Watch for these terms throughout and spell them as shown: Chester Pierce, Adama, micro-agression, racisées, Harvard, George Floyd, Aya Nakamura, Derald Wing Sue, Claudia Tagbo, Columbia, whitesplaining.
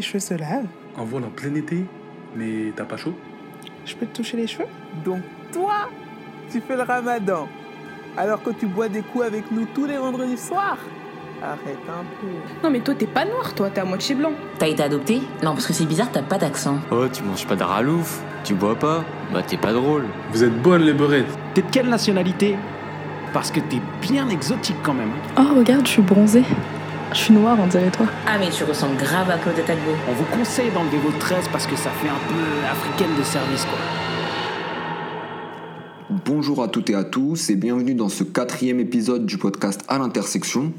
tes cheveux se lavent. En vol en plein été, mais t'as pas chaud? Je peux te toucher les cheveux? Donc toi, tu fais le ramadan, alors que tu bois des coups avec nous tous les vendredis soirs? Arrête un peu. Non mais toi t'es pas noir, toi t'es à moitié blanc. T'as été adopté? Non, parce que c'est bizarre, t'as pas d'accent. Oh, tu manges pas de ralouf, tu bois pas, bah t'es pas drôle. Vous êtes bonnes les beurettes. T'es de quelle nationalité? Parce que t'es bien exotique quand même. Oh regarde, je suis bronzée. Je suis noire, on dirait toi. Ah mais tu ressembles grave à Claudia Tagbo. On vous conseille d'enlever vos tresses parce que ça fait un peu africaine de service quoi. Bonjour à toutes et à tous et bienvenue dans ce 4e épisode du podcast À l'Intersection.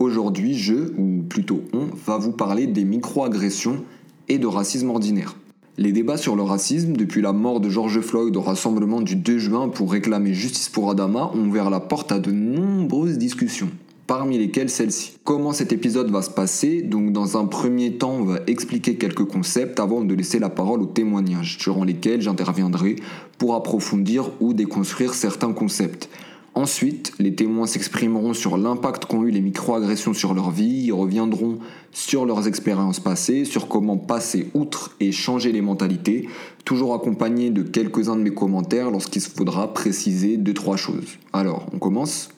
Aujourd'hui, je, ou plutôt on, va vous parler des micro-agressions et de racisme ordinaire. Les débats sur le racisme, depuis la mort de George Floyd au rassemblement du 2 juin pour réclamer justice pour Adama, ont ouvert la porte à de nombreuses discussions, parmi lesquelles celle-ci. Comment cet épisode va se passer? Donc dans un premier temps, on va expliquer quelques concepts avant de laisser la parole aux témoignages, durant lesquels j'interviendrai pour approfondir ou déconstruire certains concepts. Ensuite, les témoins s'exprimeront sur l'impact qu'ont eu les micro-agressions sur leur vie, ils reviendront sur leurs expériences passées, sur comment passer outre et changer les mentalités, toujours accompagné de quelques-uns de mes commentaires lorsqu'il se faudra préciser 2-3 choses. Alors, on commence ?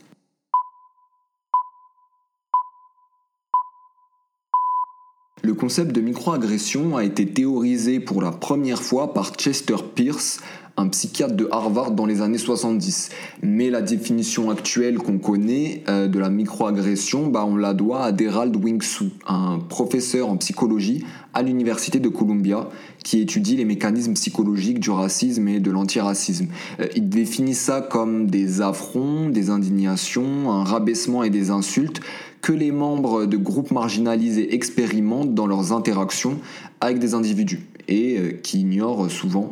Le concept de micro-agression a été théorisé pour la première fois par Chester Pierce, un psychiatre de Harvard dans les années 70. Mais la définition actuelle qu'on connaît de la microagression, on la doit à Derald Wing Sue, un professeur en psychologie à l'université de Columbia, qui étudie les mécanismes psychologiques du racisme et de l'antiracisme. Il définit ça comme des affronts, des indignations, un rabaissement et des insultes que les membres de groupes marginalisés expérimentent dans leurs interactions avec des individus, et qui ignore souvent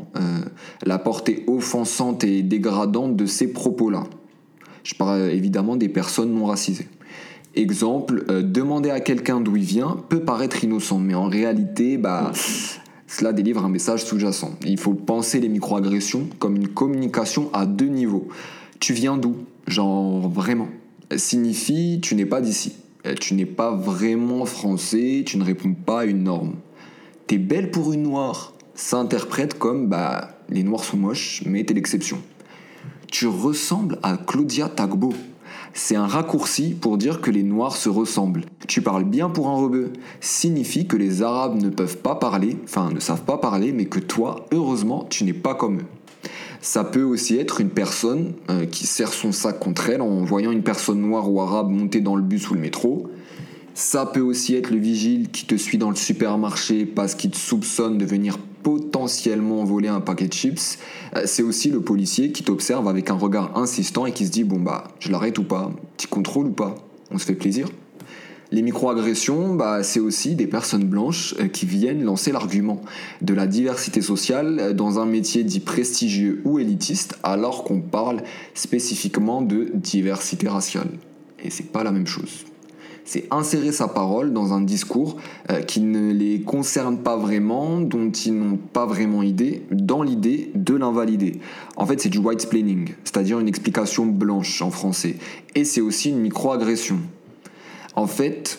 la portée offensante et dégradante de ces propos-là. Je parle évidemment des personnes non racisées. Exemple, demander à quelqu'un d'où il vient peut paraître innocent, mais en réalité, cela délivre un message sous-jacent. Il faut penser les micro-agressions comme une communication à 2 niveaux. Tu viens d'où? Genre vraiment. Signifie tu n'es pas d'ici. Tu n'es pas vraiment français, tu ne réponds pas à une norme. T'es belle pour une noire, ça interprète comme les noirs sont moches, mais t'es l'exception. Tu ressembles à Claudia Tagbo. C'est un raccourci pour dire que les noirs se ressemblent. Tu parles bien pour un rebeu, signifie que les arabes ne savent pas parler, mais que toi, heureusement, tu n'es pas comme eux. Ça peut aussi être une personne qui serre son sac contre elle en voyant une personne noire ou arabe monter dans le bus ou le métro. Ça peut aussi être le vigile qui te suit dans le supermarché parce qu'il te soupçonne de venir potentiellement voler un paquet de chips. C'est aussi le policier qui t'observe avec un regard insistant et qui se dit « je l'arrête ou pas? Petit contrôle ou pas? On se fait plaisir ?» Les micro-agressions, c'est aussi des personnes blanches qui viennent lancer l'argument de la diversité sociale dans un métier dit prestigieux ou élitiste alors qu'on parle spécifiquement de diversité raciale. Et c'est pas la même chose. C'est insérer sa parole dans un discours qui ne les concerne pas vraiment, dont ils n'ont pas vraiment idée, dans l'idée de l'invalider. En fait, c'est du whitesplaining, c'est-à-dire une explication blanche en français. Et c'est aussi une micro-agression. En fait,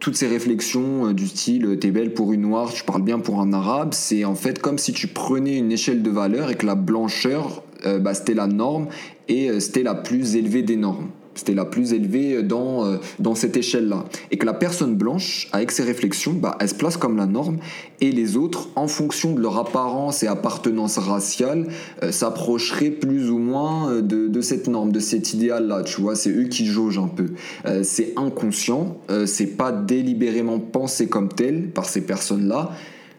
toutes ces réflexions du style « t'es belle pour une noire, tu parles bien pour un arabe », c'est en fait comme si tu prenais une échelle de valeur et que la blancheur, c'était la norme et c'était la plus élevée des normes. C'était la plus élevée dans cette échelle-là. Et que la personne blanche, avec ses réflexions, elle se place comme la norme, et les autres, en fonction de leur apparence et appartenance raciale, s'approcheraient plus ou moins de cette norme, de cet idéal-là, tu vois, c'est eux qui jaugent un peu. C'est inconscient, c'est pas délibérément pensé comme tel par ces personnes-là,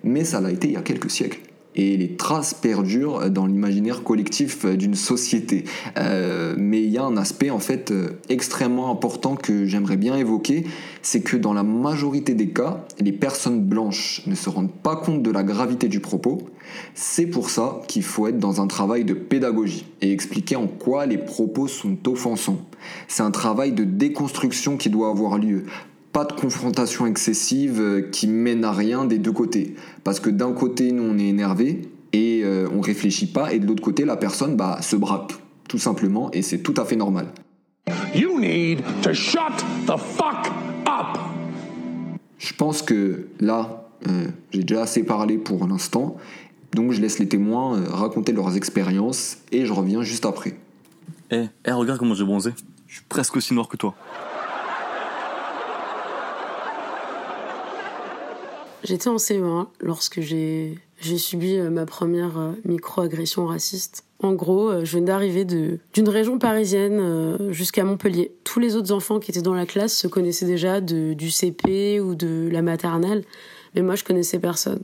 mais ça l'a été il y a quelques siècles. Et les traces perdurent dans l'imaginaire collectif d'une société. Mais il y a un aspect en fait extrêmement important que j'aimerais bien évoquer, c'est que dans la majorité des cas, les personnes blanches ne se rendent pas compte de la gravité du propos. C'est pour ça qu'il faut être dans un travail de pédagogie et expliquer en quoi les propos sont offensants. C'est un travail de déconstruction qui doit avoir lieu. Pas de confrontation excessive qui mène à rien des 2 côtés. Parce que d'un côté, nous, on est énervé et on réfléchit pas. Et de l'autre côté, la personne se braque, tout simplement. Et c'est tout à fait normal. You need to shut the fuck up. Je pense que là, J'ai déjà assez parlé pour l'instant, donc je laisse les témoins raconter leurs expériences et je reviens juste après. Eh, regarde comment j'ai bronzé. Je suis presque aussi noir que toi. J'étais en CE1 lorsque j'ai subi ma première micro-agression raciste. En gros, je venais d'arriver d'une région parisienne jusqu'à Montpellier. Tous les autres enfants qui étaient dans la classe se connaissaient déjà du CP ou de la maternelle, mais moi je connaissais personne.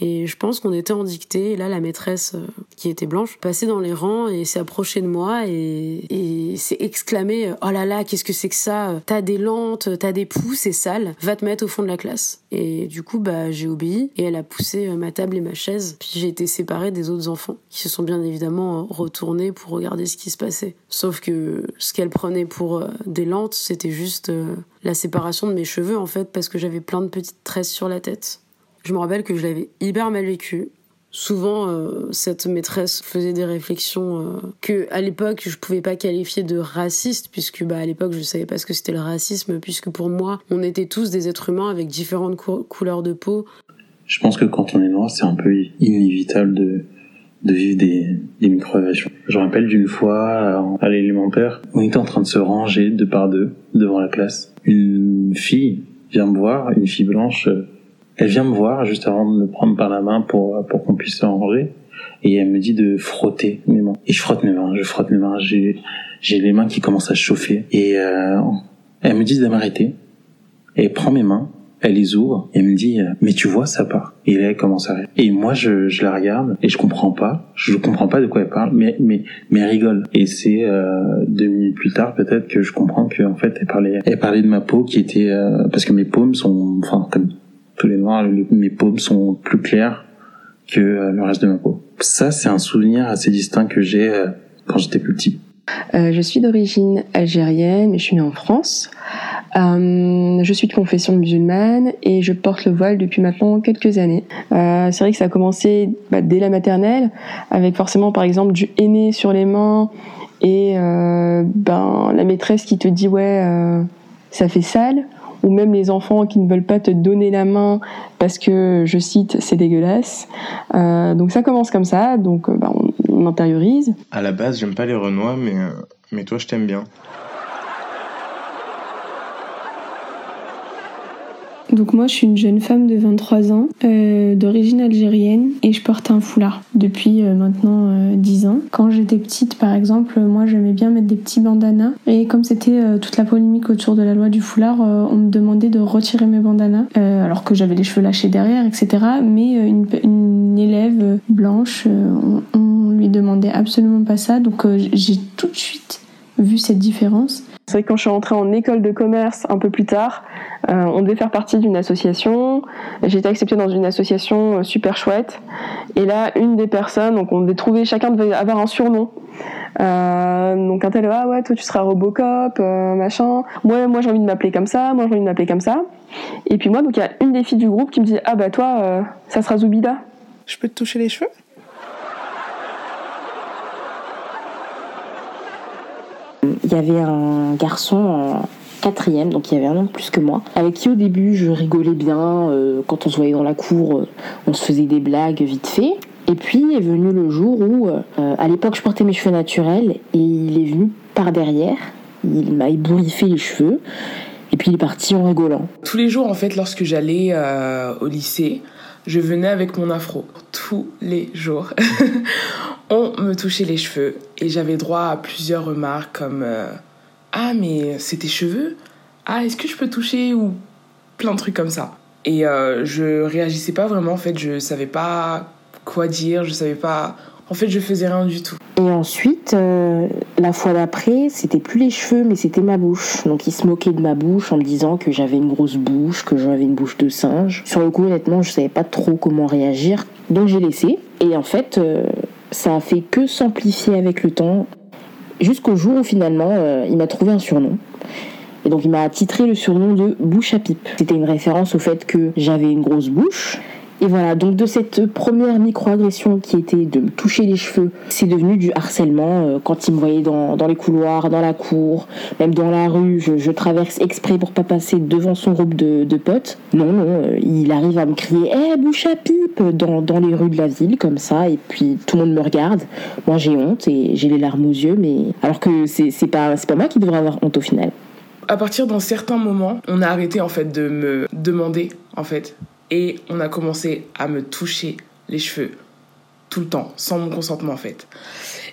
Et je pense qu'on était en dictée, et là la maîtresse, qui était blanche, passait dans les rangs et s'est approchée de moi et s'est exclamée « Oh là là, qu'est-ce que c'est que ça ? T'as des lentes, t'as des poux, c'est sale, va te mettre au fond de la classe ». Et du coup, j'ai obéi et elle a poussé ma table et ma chaise, puis j'ai été séparée des autres enfants, qui se sont bien évidemment retournés pour regarder ce qui se passait. Sauf que ce qu'elle prenait pour des lentes, c'était juste la séparation de mes cheveux en fait, parce que j'avais plein de petites tresses sur la tête. Je me rappelle que je l'avais hyper mal vécu. Souvent, cette maîtresse faisait des réflexions que, à l'époque, je pouvais pas qualifier de raciste, puisque à l'époque, je savais pas ce que c'était le racisme, puisque pour moi, on était tous des êtres humains avec différentes couleurs de peau. Je pense que quand on est noir, c'est un peu inévitable de vivre des micro-agressions. Je me rappelle d'une fois, à l'élémentaire, on était en train de se ranger deux par deux devant la classe. Une fille vient me voir, une fille blanche... Elle vient me voir juste avant de me prendre par la main pour qu'on puisse se ranger et elle me dit de frotter mes mains. Et je frotte mes mains, j'ai les mains qui commencent à chauffer et elle me dit de m'arrêter. Elle prend mes mains, elle les ouvre et elle me dit mais tu vois ça part. Et là elle commence à rire. Et moi je la regarde et je comprends pas de quoi elle parle mais elle rigole. Et c'est 2 minutes plus tard peut-être que je comprends que en fait elle parlait de ma peau qui était parce que mes paumes sont comme tous les noirs, mes paumes sont plus claires que le reste de ma peau. Ça, c'est un souvenir assez distinct que j'ai quand j'étais plus petit. Je suis d'origine algérienne et je suis née en France. Je suis de confession musulmane et je porte le voile depuis maintenant quelques années. C'est vrai que ça a commencé dès la maternelle, avec forcément par exemple du henné sur les mains et la maîtresse qui te dit « ouais, ça fait sale ». Ou même les enfants qui ne veulent pas te donner la main parce que, je cite, c'est dégueulasse. Donc ça commence comme ça, donc on intériorise. À la base, j'aime pas les Renois, mais toi, je t'aime bien. Donc moi, je suis une jeune femme de 23 ans, d'origine algérienne, et je porte un foulard depuis maintenant 10 ans. Quand j'étais petite, par exemple, moi, j'aimais bien mettre des petits bandanas. Et comme c'était toute la polémique autour de la loi du foulard, on me demandait de retirer mes bandanas, alors que j'avais les cheveux lâchés derrière, etc. Mais une élève blanche, on lui demandait absolument pas ça. Donc j'ai tout de suite vu cette différence. C'est vrai que quand je suis rentrée en école de commerce un peu plus tard, on devait faire partie d'une association. J'ai été acceptée dans une association super chouette. Et là, une des personnes, donc on devait trouver, chacun devait avoir un surnom. Donc un tel, ah ouais, toi tu seras Robocop, machin. Moi j'ai envie de m'appeler comme ça, moi j'ai envie de m'appeler comme ça. Et puis moi, donc il y a une des filles du groupe qui me dit, ah bah toi, ça sera Zoubida. Je peux te toucher les cheveux ? Il y avait un garçon en 4e, donc il y avait un an de plus que moi, avec qui au début je rigolais bien, quand on se voyait dans la cour, on se faisait des blagues vite fait. Et puis est venu le jour où, à l'époque je portais mes cheveux naturels, et il est venu par derrière, il m'a ébouriffé les cheveux, et puis il est parti en rigolant. Tous les jours en fait, lorsque j'allais au lycée, je venais avec mon afro. Tous les jours. On me touchait les cheveux et j'avais droit à plusieurs remarques comme « Ah, mais c'est tes cheveux ? Ah, est-ce que je peux toucher ?» ou plein de trucs comme ça. Et je réagissais pas vraiment, en fait, je savais pas quoi dire, je savais pas... En fait, je faisais rien du tout. Et ensuite, la fois d'après, c'était plus les cheveux, mais c'était ma bouche. Donc, il se moquait de ma bouche en me disant que j'avais une grosse bouche, que j'avais une bouche de singe. Sur le coup, honnêtement, je savais pas trop comment réagir, donc j'ai laissé. Et en fait, ça a fait que s'amplifier avec le temps, jusqu'au jour où finalement, il m'a trouvé un surnom. Et donc, il m'a attitré le surnom de « bouche à pipe ». C'était une référence au fait que j'avais une grosse bouche, Et voilà, donc de cette première micro-agression qui était de me toucher les cheveux, c'est devenu du harcèlement. Quand il me voyait dans les couloirs, dans la cour, même dans la rue, je traverse exprès pour pas passer devant son groupe de potes. Non, il arrive à me crier « Eh, bouche à pipe !» dans les rues de la ville, comme ça, et puis tout le monde me regarde. Moi, j'ai honte et j'ai les larmes aux yeux, mais alors que c'est pas moi qui devrais avoir honte au final. À partir d'un certain moment, on a arrêté en fait de me demander en fait, et on a commencé à me toucher les cheveux tout le temps, sans mon consentement en fait.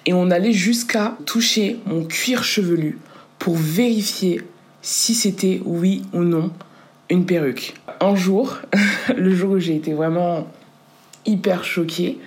Et on allait jusqu'à toucher mon cuir chevelu pour vérifier si c'était oui ou non une perruque. Un jour, le jour où j'ai été vraiment hyper choquée,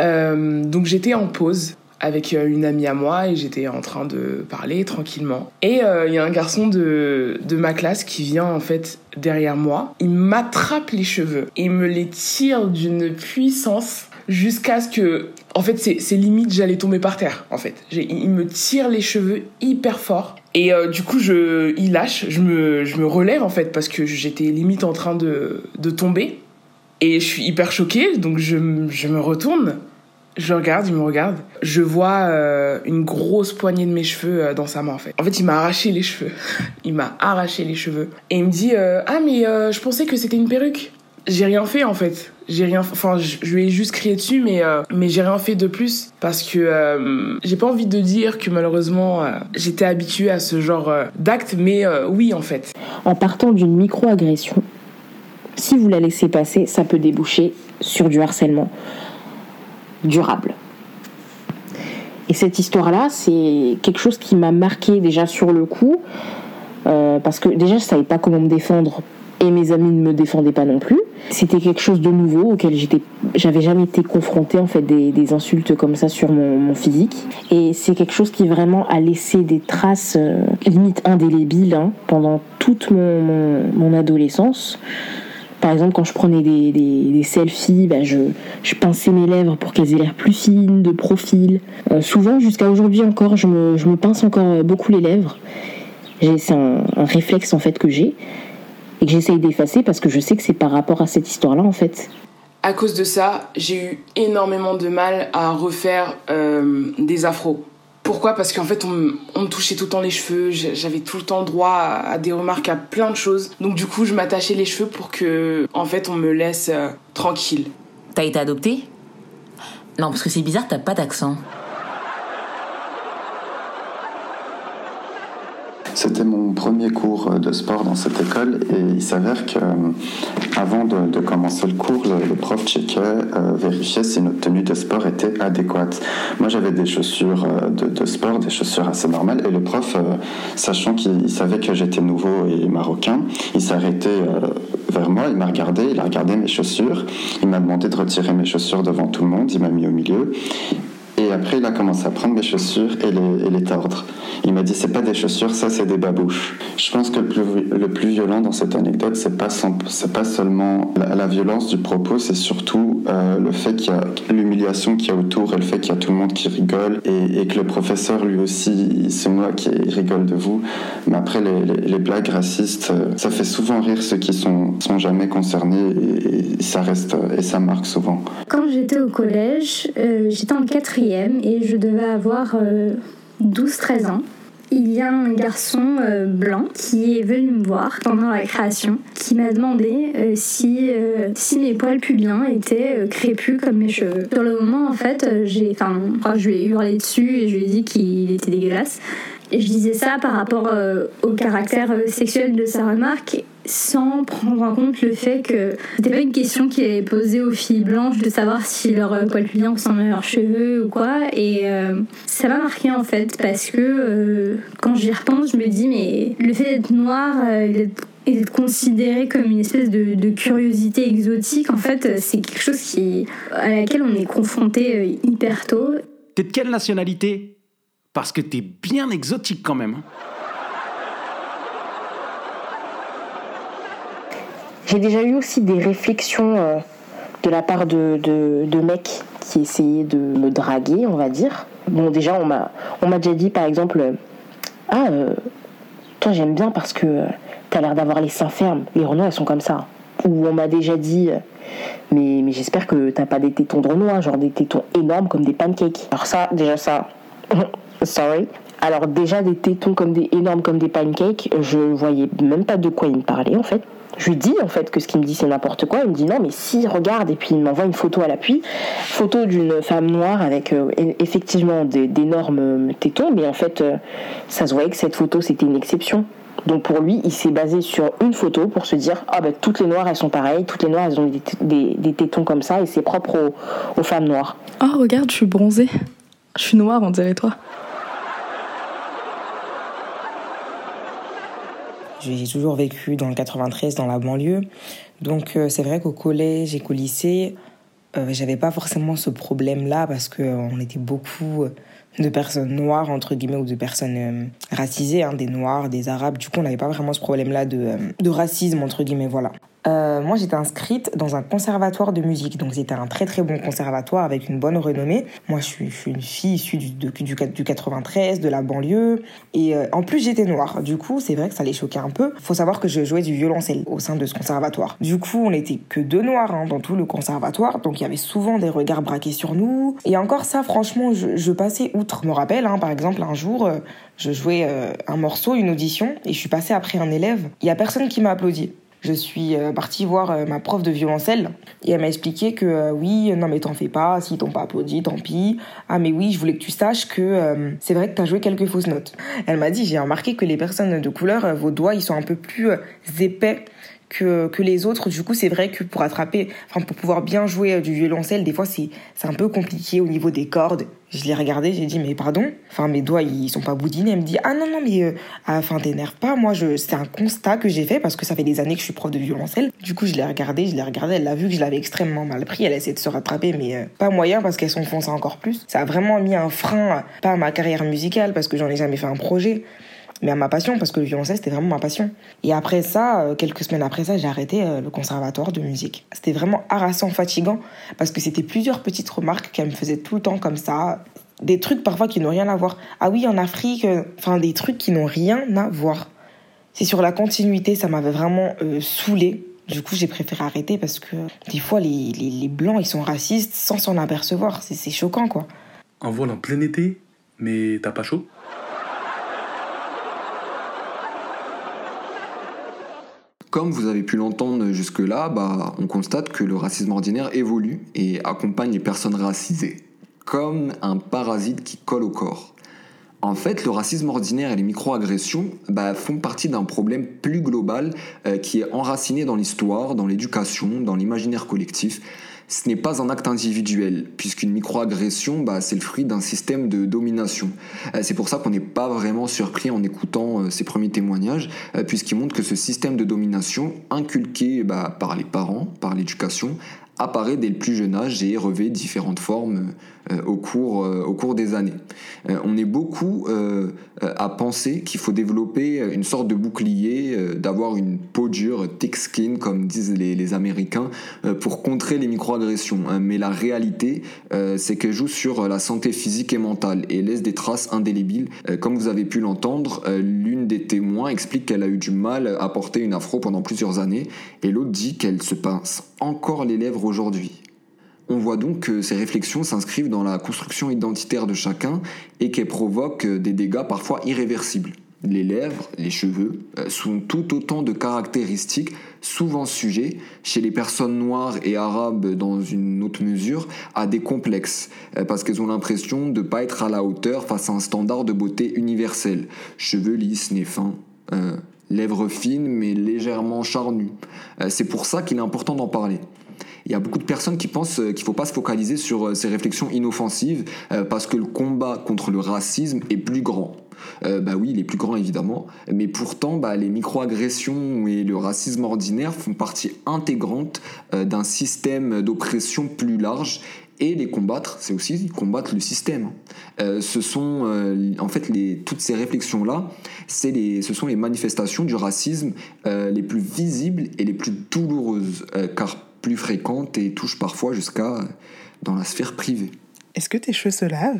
donc j'étais en pause avec une amie à moi et j'étais en train de parler tranquillement. Et il y a un garçon de ma classe qui vient en fait derrière moi. Il m'attrape les cheveux et me les tire d'une puissance jusqu'à ce que... En fait, c'est limite, j'allais tomber par terre, en fait. Il me tire les cheveux hyper fort. Et du coup, il lâche, je me relève en fait parce que j'étais limite en train de tomber. Et je suis hyper choquée, donc je me retourne. Je regarde, il me regarde. Je vois une grosse poignée de mes cheveux dans sa main, en fait. En fait, il m'a arraché les cheveux. Il m'a arraché les cheveux. Et il me dit « Ah, mais je pensais que c'était une perruque. » J'ai rien fait, en fait. Enfin, je lui ai juste crié dessus, mais j'ai rien fait de plus. Parce que j'ai pas envie de dire que malheureusement, j'étais habituée à ce genre d'acte, mais oui, en fait. En partant d'une micro-agression, si vous la laissez passer, ça peut déboucher sur du harcèlement durable. Et cette histoire-là, c'est quelque chose qui m'a marquée déjà sur le coup, parce que déjà, je ne savais pas comment me défendre et mes amis ne me défendaient pas non plus. C'était quelque chose de nouveau auquel j'avais jamais été confrontée, en fait, des insultes comme ça sur mon physique. Et c'est quelque chose qui vraiment a laissé des traces limite indélébiles pendant toute mon adolescence. Par exemple, quand je prenais des selfies, je pinçais mes lèvres pour qu'elles aient l'air plus fines, de profil. Souvent, jusqu'à aujourd'hui encore, je me pince encore beaucoup les lèvres. C'est un réflexe en fait que j'ai et que j'essaye d'effacer parce que je sais que c'est par rapport à cette histoire-là en fait. À cause de ça, j'ai eu énormément de mal à refaire des afros. Pourquoi ? Parce qu'en fait, on me touchait tout le temps les cheveux, j'avais tout le temps droit à des remarques, à plein de choses. Donc du coup, je m'attachais les cheveux pour que, en fait, on me laisse tranquille. T'as été adoptée ? Non, parce que c'est bizarre, t'as pas d'accent. C'était mon premier cours de sport dans cette école et il s'avère qu'avant de commencer le cours, le prof checkait, vérifiait si notre tenue de sport était adéquate. Moi, j'avais des chaussures de sport, des chaussures assez normales et le prof, sachant qu'il savait que j'étais nouveau et marocain, il s'est arrêté vers moi, il m'a regardé, il a regardé mes chaussures, il m'a demandé de retirer mes chaussures devant tout le monde, il m'a mis au milieu. Et après, il a commencé à prendre mes chaussures et les tordre. Il m'a dit, c'est pas des chaussures, ça, c'est des babouches. Je pense que le plus violent dans cette anecdote, c'est pas seulement la violence du propos, c'est surtout le fait qu'il y a l'humiliation qu'il y a autour et le fait qu'il y a tout le monde qui rigole et que le professeur, lui aussi, c'est moi qui rigole de vous. Mais après, les blagues racistes, ça fait souvent rire ceux qui sont jamais concernés et ça reste et ça marque souvent. Quand j'étais au collège, j'étais en 4e. Et je devais avoir 12-13 ans. Il y a un garçon blanc qui est venu me voir pendant la création, qui m'a demandé si mes poils pubiens étaient crépus comme mes cheveux. Sur le moment, en fait, je lui ai hurlé dessus et je lui ai dit qu'il était dégueulasse. Et je disais ça par rapport au caractère sexuel de sa remarque, sans prendre en compte le fait que c'était pas une question qui est posée aux filles blanches de savoir si leur poil pubien ressemblait à leurs cheveux ou quoi. Et ça m'a marqué en fait, parce que quand j'y repense, je me dis, mais le fait d'être noire et d'être considéré comme une espèce de curiosité exotique, en fait, c'est quelque chose à laquelle on est confronté hyper tôt. T'es de quelle nationalité ? Parce que t'es bien exotique quand même. J'ai déjà eu aussi des réflexions de la part de mecs qui essayaient de me draguer, on va dire. Bon, déjà, on m'a déjà dit, par exemple, « Ah, toi, j'aime bien parce que t'as l'air d'avoir les seins fermes. Les Renault, elles sont comme ça. » Ou on m'a déjà dit « mais j'espère que t'as pas des tétons de Renoir, genre des tétons énormes comme des pancakes. Alors ça, déjà ça, sorry. Alors déjà des tétons comme des énormes comme des pancakes, je voyais même pas de quoi il me parlait en fait. Je lui dis en fait que ce qu'il me dit c'est n'importe quoi, il me dit non mais si, regarde, et puis il m'envoie une photo à l'appui, photo d'une femme noire avec effectivement d'énormes tétons, mais en fait ça se voyait que cette photo c'était une exception. Donc pour lui, il s'est basé sur une photo pour se dire ah ben toutes les noires elles sont pareilles, toutes les noires elles ont des tétons comme ça et c'est propre aux femmes noires. Oh regarde, je suis bronzée, je suis noire on dirait toi. J'ai toujours vécu dans le 93, dans la banlieue. Donc c'est vrai qu'au collège et qu'au lycée, j'avais pas forcément ce problème-là parce que on était beaucoup de personnes noires entre guillemets ou de personnes racisées, hein, des noirs, des arabes. Du coup, on n'avait pas vraiment ce problème-là de racisme entre guillemets, voilà. Moi, j'étais inscrite dans un conservatoire de musique, donc c'était un très très bon conservatoire avec une bonne renommée. Moi, je suis une fille issue du 93, de la banlieue, et en plus j'étais noire. Du coup, c'est vrai que ça les choquait un peu. Faut savoir que je jouais du violoncelle au sein de ce conservatoire. Du coup, on n'était que deux noirs hein, dans tout le conservatoire, donc il y avait souvent des regards braqués sur nous. Et encore ça, franchement, je passais outre. Je me rappelle, hein, par exemple, un jour, je jouais un morceau, une audition, et je suis passée après un élève. Il y a personne qui m'a applaudi. Je suis partie voir ma prof de violoncelle et elle m'a expliqué que oui, non mais t'en fais pas, s'ils t'ont pas applaudi, tant pis. Ah mais oui, je voulais que tu saches que c'est vrai que t'as joué quelques fausses notes. Elle m'a dit, j'ai remarqué que les personnes de couleur, vos doigts, ils sont un peu plus épais que les autres. Du coup, c'est vrai que pour attraper, enfin pour pouvoir bien jouer du violoncelle, des fois c'est un peu compliqué au niveau des cordes. Je l'ai regardé, j'ai dit mais pardon, enfin mes doigts ils sont pas boudinés. Elle me dit ah non mais enfin t'énerve pas, moi c'est un constat que j'ai fait parce que ça fait des années que je suis prof de violoncelle. Du coup je l'ai regardé, elle a vu que je l'avais extrêmement mal pris, elle a essayé de se rattraper mais pas moyen parce qu'elle s'enfonçait encore plus. Ça a vraiment mis un frein pas à ma carrière musicale parce que j'en ai jamais fait un projet, mais à ma passion, parce que le violoncelle, c'était vraiment ma passion. Et après ça, quelques semaines après ça, j'ai arrêté le conservatoire de musique. C'était vraiment harassant, fatigant, parce que c'était plusieurs petites remarques qu'elle me faisait tout le temps comme ça. Des trucs parfois qui n'ont rien à voir. Ah oui, en Afrique, enfin des trucs qui n'ont rien à voir. C'est sur la continuité, ça m'avait vraiment saoulée. Du coup, j'ai préféré arrêter parce que des fois, les Blancs, ils sont racistes sans s'en apercevoir. C'est choquant, quoi. En vol en plein été, mais t'as pas chaud ? Comme vous avez pu l'entendre jusque-là, bah, on constate que le racisme ordinaire évolue et accompagne les personnes racisées, comme un parasite qui colle au corps. En fait, le racisme ordinaire et les micro-agressions bah, font partie d'un problème plus global qui est enraciné dans l'histoire, dans l'éducation, dans l'imaginaire collectif. Ce n'est pas un acte individuel, puisqu'une micro-agression, bah, c'est le fruit d'un système de domination. C'est pour ça qu'on n'est pas vraiment surpris en écoutant ces premiers témoignages, puisqu'ils montrent que ce système de domination, inculqué bah, par les parents, par l'éducation, apparaît dès le plus jeune âge et revêt différentes formes au cours des années. On est beaucoup à penser qu'il faut développer une sorte de bouclier, d'avoir une peau dure, thick skin, comme disent les Américains, pour contrer les microagressions. Mais la réalité, c'est qu'elle joue sur la santé physique et mentale et laisse des traces indélébiles. Comme vous avez pu l'entendre, l'une des témoins explique qu'elle a eu du mal à porter une afro pendant plusieurs années et l'autre dit qu'elle se pince encore les lèvres aujourd'hui. On voit donc que ces réflexions s'inscrivent dans la construction identitaire de chacun et qu'elles provoquent des dégâts parfois irréversibles. Les lèvres, les cheveux sont tout autant de caractéristiques souvent sujets, chez les personnes noires et arabes dans une autre mesure, à des complexes, parce qu'elles ont l'impression de ne pas être à la hauteur face à un standard de beauté universel. Cheveux lisses, nez fin... lèvres fines mais légèrement charnues. C'est pour ça qu'il est important d'en parler. Il y a beaucoup de personnes qui pensent qu'il ne faut pas se focaliser sur ces réflexions inoffensives parce que le combat contre le racisme est plus grand. Bah oui, il est plus grand évidemment, mais pourtant bah, les micro-agressions et le racisme ordinaire font partie intégrante d'un système d'oppression plus large. Et les combattre, c'est aussi combattre le système. Ce sont, en fait, toutes ces réflexions-là, ce sont les manifestations du racisme les plus visibles et les plus douloureuses, car plus fréquentes et touchent parfois jusqu'à dans la sphère privée. Est-ce que tes cheveux se lavent ?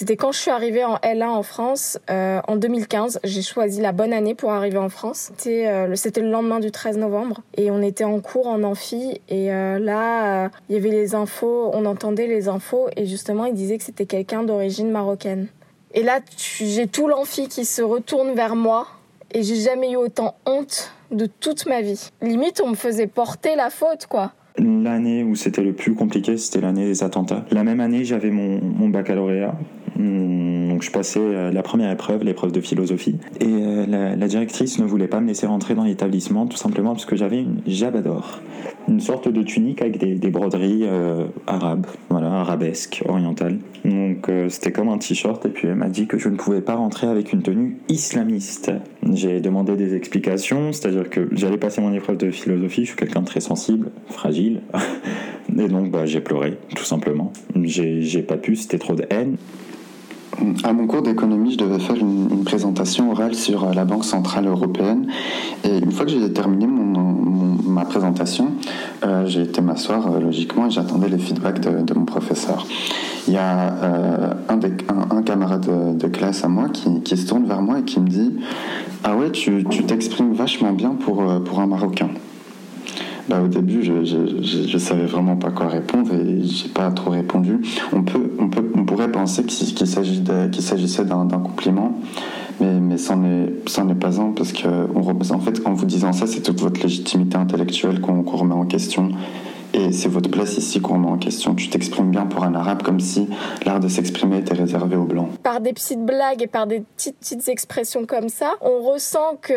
C'était quand je suis arrivée en L1 en France, en 2015. J'ai choisi la bonne année pour arriver en France. C'était le lendemain du 13 novembre et on était en cours en amphi. Et là, il y avait les infos, on entendait les infos et justement, ils disaient que c'était quelqu'un d'origine marocaine. Et là, j'ai tout l'amphi qui se retourne vers moi et j'ai jamais eu autant honte de toute ma vie. Limite, on me faisait porter la faute, quoi. L'année où c'était le plus compliqué, c'était l'année des attentats. La même année, j'avais mon baccalauréat. Donc je passais la première épreuve, l'épreuve de philosophie. Et la directrice ne voulait pas me laisser rentrer dans l'établissement, tout simplement parce que j'avais une jabador. Une sorte de tunique avec des broderies arabes, voilà, arabesques, orientales. Donc c'était comme un t-shirt. Et puis elle m'a dit que je ne pouvais pas rentrer avec une tenue islamiste. J'ai demandé des explications, c'est-à-dire que j'allais passer mon épreuve de philosophie. Je suis quelqu'un de très sensible, fragile. Et donc j'ai pleuré, tout simplement. J'ai pas pu, c'était trop de haine. À mon cours d'économie, je devais faire une présentation orale sur la Banque Centrale Européenne. Et une fois que j'ai terminé ma présentation, j'ai été m'asseoir logiquement et j'attendais les feedbacks de mon professeur. Il y a un camarade de classe à moi qui se tourne vers moi et qui me dit « Ah ouais, tu t'exprimes vachement bien pour un Marocain ». Bah, au début, je savais vraiment pas quoi répondre et j'ai pas trop répondu. On pourrait penser qu'il s'agissait d'un compliment, mais c'en est pas un, parce que en fait, en vous disant ça, c'est toute votre légitimité intellectuelle qu'on remet en question. Et c'est votre place ici qu'on met en question. Tu t'exprimes bien pour un arabe, comme si l'art de s'exprimer était réservé aux blancs. Par des petites blagues et par des petites expressions comme ça, on ressent qu'il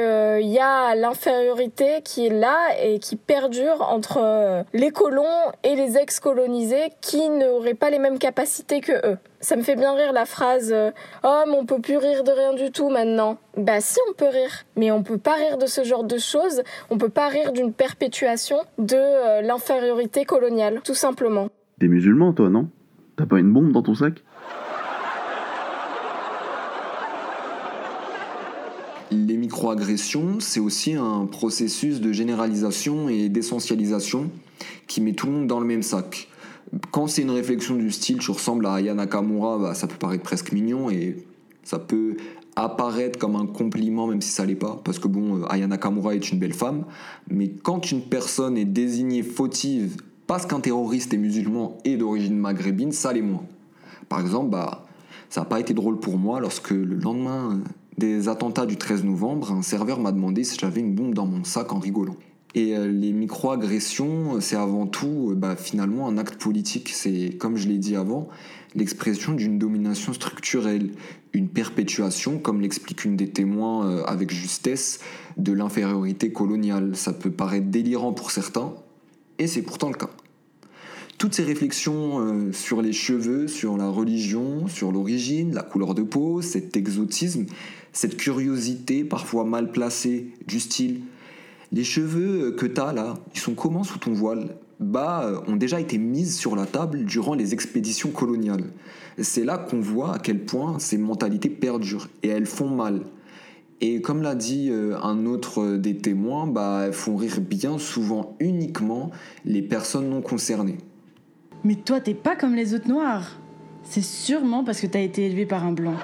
y a l'infériorité qui est là et qui perdure entre les colons et les ex-colonisés qui n'auraient pas les mêmes capacités que eux. Ça me fait bien rire la phrase « Oh, mais on peut plus rire de rien du tout maintenant ». Bah si, on peut rire, mais on peut pas rire de ce genre de choses, on peut pas rire d'une perpétuation de l'infériorité coloniale, tout simplement. T'es musulman toi, non ? T'as pas une bombe dans ton sac ? Les micro-agressions, c'est aussi un processus de généralisation et d'essentialisation qui met tout le monde dans le même sac. Quand c'est une réflexion du style « je ressemble à Aya Nakamura », ça peut paraître presque mignon et ça peut apparaître comme un compliment même si ça l'est pas, parce que Aya Nakamura est une belle femme, mais quand une personne est désignée fautive parce qu'un terroriste est musulman et d'origine maghrébine, ça l'est moins. Par exemple, ça n'a pas été drôle pour moi lorsque le lendemain des attentats du 13 novembre, un serveur m'a demandé si j'avais une bombe dans mon sac en rigolant. Et les micro-agressions, c'est avant tout finalement un acte politique. C'est, comme je l'ai dit avant, l'expression d'une domination structurelle, une perpétuation, comme l'explique une des témoins avec justesse, de l'infériorité coloniale. Ça peut paraître délirant pour certains, et c'est pourtant le cas. Toutes ces réflexions sur les cheveux, sur la religion, sur l'origine, la couleur de peau, cet exotisme, cette curiosité parfois mal placée, du style les cheveux que t'as là, ils sont comment sous ton voile ? Ont déjà été mises sur la table durant les expéditions coloniales. C'est là qu'on voit à quel point ces mentalités perdurent et elles font mal. Et comme l'a dit un autre des témoins, elles font rire bien souvent uniquement les personnes non concernées. Mais toi, t'es pas comme les autres noirs. C'est sûrement parce que t'as été élevé par un blanc.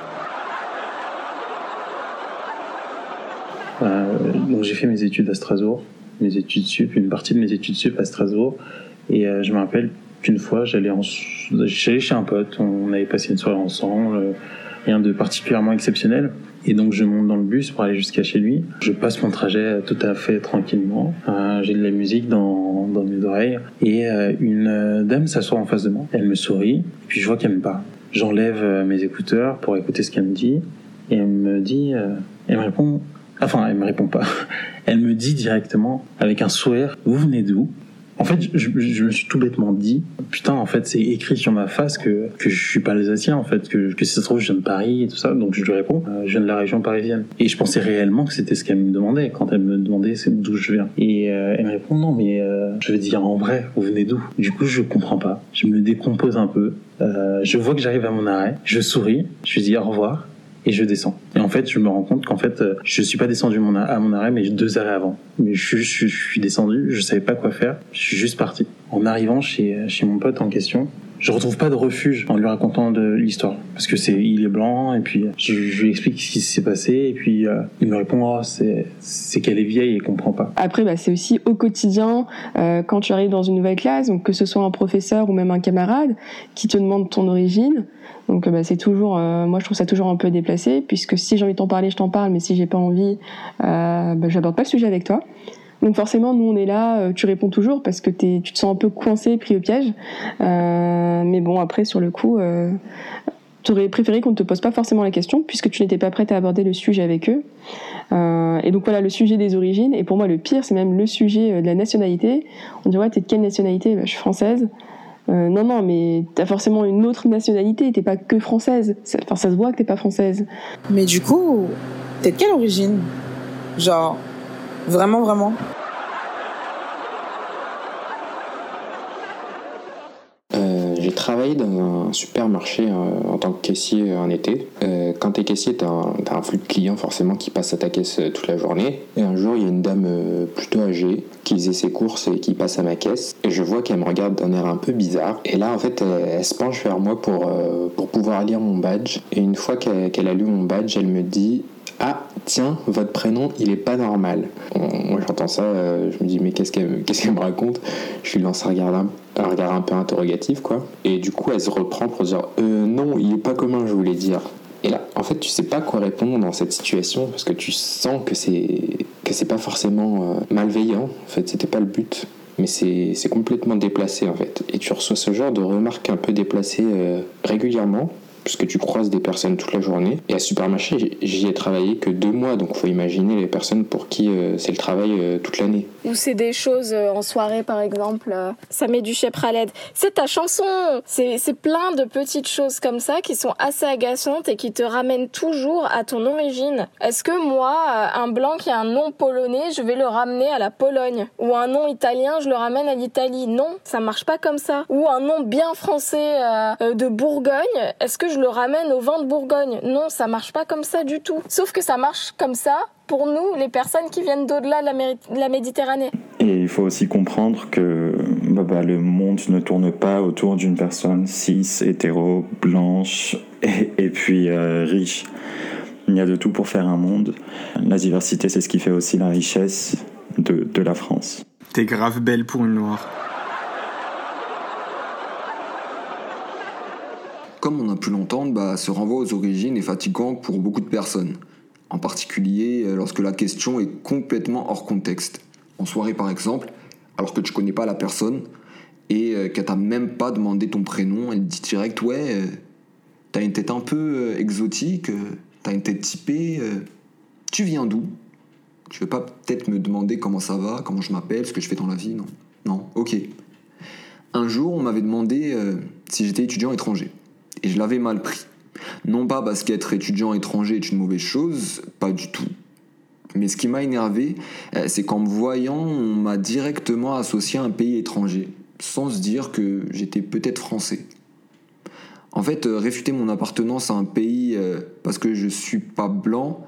Donc j'ai fait mes études à Strasbourg, mes études sup, une partie de mes études sup à Strasbourg, et je me rappelle qu'une fois j'allais chez un pote, on avait passé une soirée ensemble, rien de particulièrement exceptionnel, et donc je monte dans le bus pour aller jusqu'à chez lui, je passe mon trajet tout à fait tranquillement, j'ai de la musique dans mes oreilles, et une dame s'assoit en face de moi, elle me sourit, puis je vois qu'elle me parle, j'enlève mes écouteurs pour écouter ce qu'elle me dit, et elle me répond pas. Elle me dit directement, avec un sourire, vous venez d'où ? En fait, je me suis tout bêtement dit, putain, en fait, c'est écrit sur ma face que je suis pas alsacien, en fait, que si ça se trouve, je viens de Paris et tout ça. Donc je lui réponds, je viens de la région parisienne. Et je pensais réellement que c'était ce qu'elle me demandait, quand elle me demandait c'est d'où je viens. Et elle me répond, non, mais je veux dire, en vrai, vous venez d'où ? Du coup, je comprends pas. Je me décompose un peu. Je vois que j'arrive à mon arrêt. Je souris. Je lui dis au revoir. Et je descends. Et en fait, je me rends compte qu'en fait, je suis pas descendu à mon arrêt, mais 2 arrêts avant. Mais je suis descendu, je savais pas quoi faire, je suis juste parti. En arrivant chez mon pote en question, je retrouve pas de refuge en lui racontant de l'histoire, parce que il est blanc, et puis je lui explique ce qui s'est passé, et puis il me répond c'est qu'elle est vieille et elle comprend pas. Après c'est aussi au quotidien, quand tu arrives dans une nouvelle classe, donc que ce soit un professeur ou même un camarade qui te demande ton origine, donc c'est toujours, moi je trouve ça toujours un peu déplacé, puisque si j'ai envie de t'en parler je t'en parle, mais si j'ai pas envie, j'aborde pas le sujet avec toi. Donc forcément, nous on est là, tu réponds toujours parce que tu te sens un peu coincé, pris au piège. Mais bon, après sur le coup, t'aurais préféré qu'on ne te pose pas forcément la question puisque tu n'étais pas prête à aborder le sujet avec eux. Et donc voilà, le sujet des origines. Et pour moi, le pire, c'est même le sujet de la nationalité. On dit ouais, t'es de quelle nationalité ? Je suis française. Non, mais t'as forcément une autre nationalité. T'es pas que française. Enfin, ça se voit que t'es pas française. Mais du coup, t'es de quelle origine ? Genre. Vraiment, vraiment. J'ai travaillé dans un supermarché en tant que caissier un été. Quand t'es caissier, t'as un flux de clients forcément qui passent à ta caisse toute la journée. Et un jour, il y a une dame plutôt âgée qui faisait ses courses et qui passe à ma caisse. Et je vois qu'elle me regarde d'un air un peu bizarre. Et là, en fait, elle se penche vers moi pour pouvoir lire mon badge. Et une fois qu'elle a lu mon badge, elle me dit... Ah, tiens, votre prénom, il est pas normal. Moi, j'entends ça, je me dis, mais qu'est-ce qu'elle me raconte ? Je lui lance un regard un peu interrogatif, quoi. Et du coup, elle se reprend pour dire, non, il est pas commun, je voulais dire. Et là, en fait, tu sais pas quoi répondre dans cette situation, parce que tu sens que c'est pas forcément malveillant. En fait, c'était pas le but. Mais c'est complètement déplacé, en fait. Et tu reçois ce genre de remarques un peu déplacées régulièrement, puisque tu croises des personnes toute la journée. Et à supermarché, j'y ai travaillé que 2 mois, donc faut imaginer les personnes pour qui c'est le travail toute l'année. Ou c'est des choses en soirée, par exemple, ça met du chèpre à l'aide. C'est ta chanson. C'est plein de petites choses comme ça qui sont assez agaçantes et qui te ramènent toujours à ton origine. Est-ce que moi, un blanc qui a un nom polonais, je vais le ramener à la Pologne ? Ou un nom italien, je le ramène à l'Italie ? Non, ça marche pas comme ça. Ou un nom bien français de Bourgogne, est-ce que je le ramène au vin de Bourgogne. Non, ça marche pas comme ça du tout. Sauf que ça marche comme ça pour nous, les personnes qui viennent d'au-delà de la Méditerranée. Et il faut aussi comprendre que le monde ne tourne pas autour d'une personne cis, hétéro, blanche et puis riche. Il y a de tout pour faire un monde. La diversité, c'est ce qui fait aussi la richesse de la France. T'es grave belle pour une noire. Comme on a pu l'entendre, ce renvoi aux origines est fatigant pour beaucoup de personnes, en particulier lorsque la question est complètement hors contexte. En soirée par exemple, alors que tu connais pas la personne et qu'elle t'a même pas demandé ton prénom, elle dit direct « ouais, t'as une tête un peu exotique, t'as une tête typée, tu viens d'où ? Tu veux pas peut-être me demander comment ça va, comment je m'appelle, ce que je fais dans la vie, non ? Non, ok. » Un jour, on m'avait demandé si j'étais étudiant étranger. Et je l'avais mal pris. Non pas parce qu'être étudiant étranger est une mauvaise chose, pas du tout. Mais ce qui m'a énervé, c'est qu'en me voyant, on m'a directement associé à un pays étranger, sans se dire que j'étais peut-être français. En fait, réfuter mon appartenance à un pays parce que je suis pas blanc,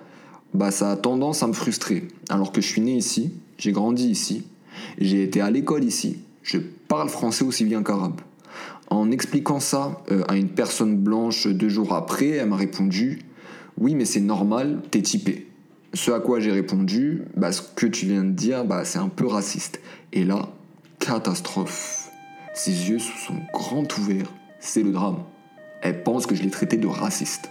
ça a tendance à me frustrer. Alors que je suis né ici, j'ai grandi ici, j'ai été à l'école ici, je parle français aussi bien qu'arabe. En expliquant ça à une personne blanche 2 jours après, elle m'a répondu « Oui, mais c'est normal, t'es typé ». Ce à quoi j'ai répondu « Ce que tu viens de dire, c'est un peu raciste ». Et là, catastrophe. Ses yeux se sont grands ouverts, c'est le drame. Elle pense que je l'ai traité de raciste.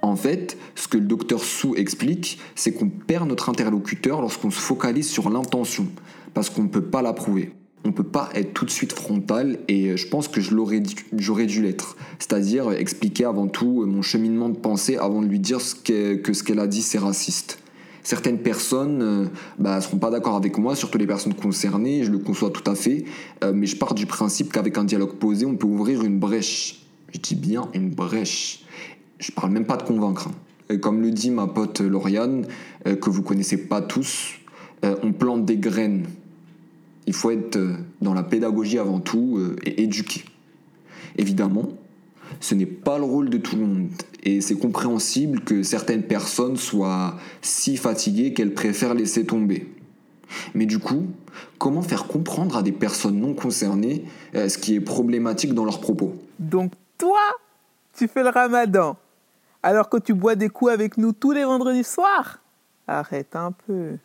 En fait, ce que le docteur Sue explique, c'est qu'on perd notre interlocuteur lorsqu'on se focalise sur l'intention, parce qu'on ne peut pas la prouver. On peut pas être tout de suite frontal et je pense que j'aurais dû l'être. C'est-à-dire expliquer avant tout mon cheminement de pensée avant de lui dire ce qu'elle a dit c'est raciste. Certaines personnes seront pas d'accord avec moi, surtout les personnes concernées, je le conçois tout à fait, mais je pars du principe qu'avec un dialogue posé, on peut ouvrir une brèche. Je dis bien une brèche. Je parle même pas de convaincre. Et comme le dit ma pote Lauriane, que vous connaissez pas tous, on plante des graines. Il faut être dans la pédagogie avant tout et éduquer. Évidemment, ce n'est pas le rôle de tout le monde et c'est compréhensible que certaines personnes soient si fatiguées qu'elles préfèrent laisser tomber. Mais du coup, comment faire comprendre à des personnes non concernées ce qui est problématique dans leurs propos ? Donc toi, tu fais le ramadan, alors que tu bois des coups avec nous tous les vendredis soirs ? Arrête un peu.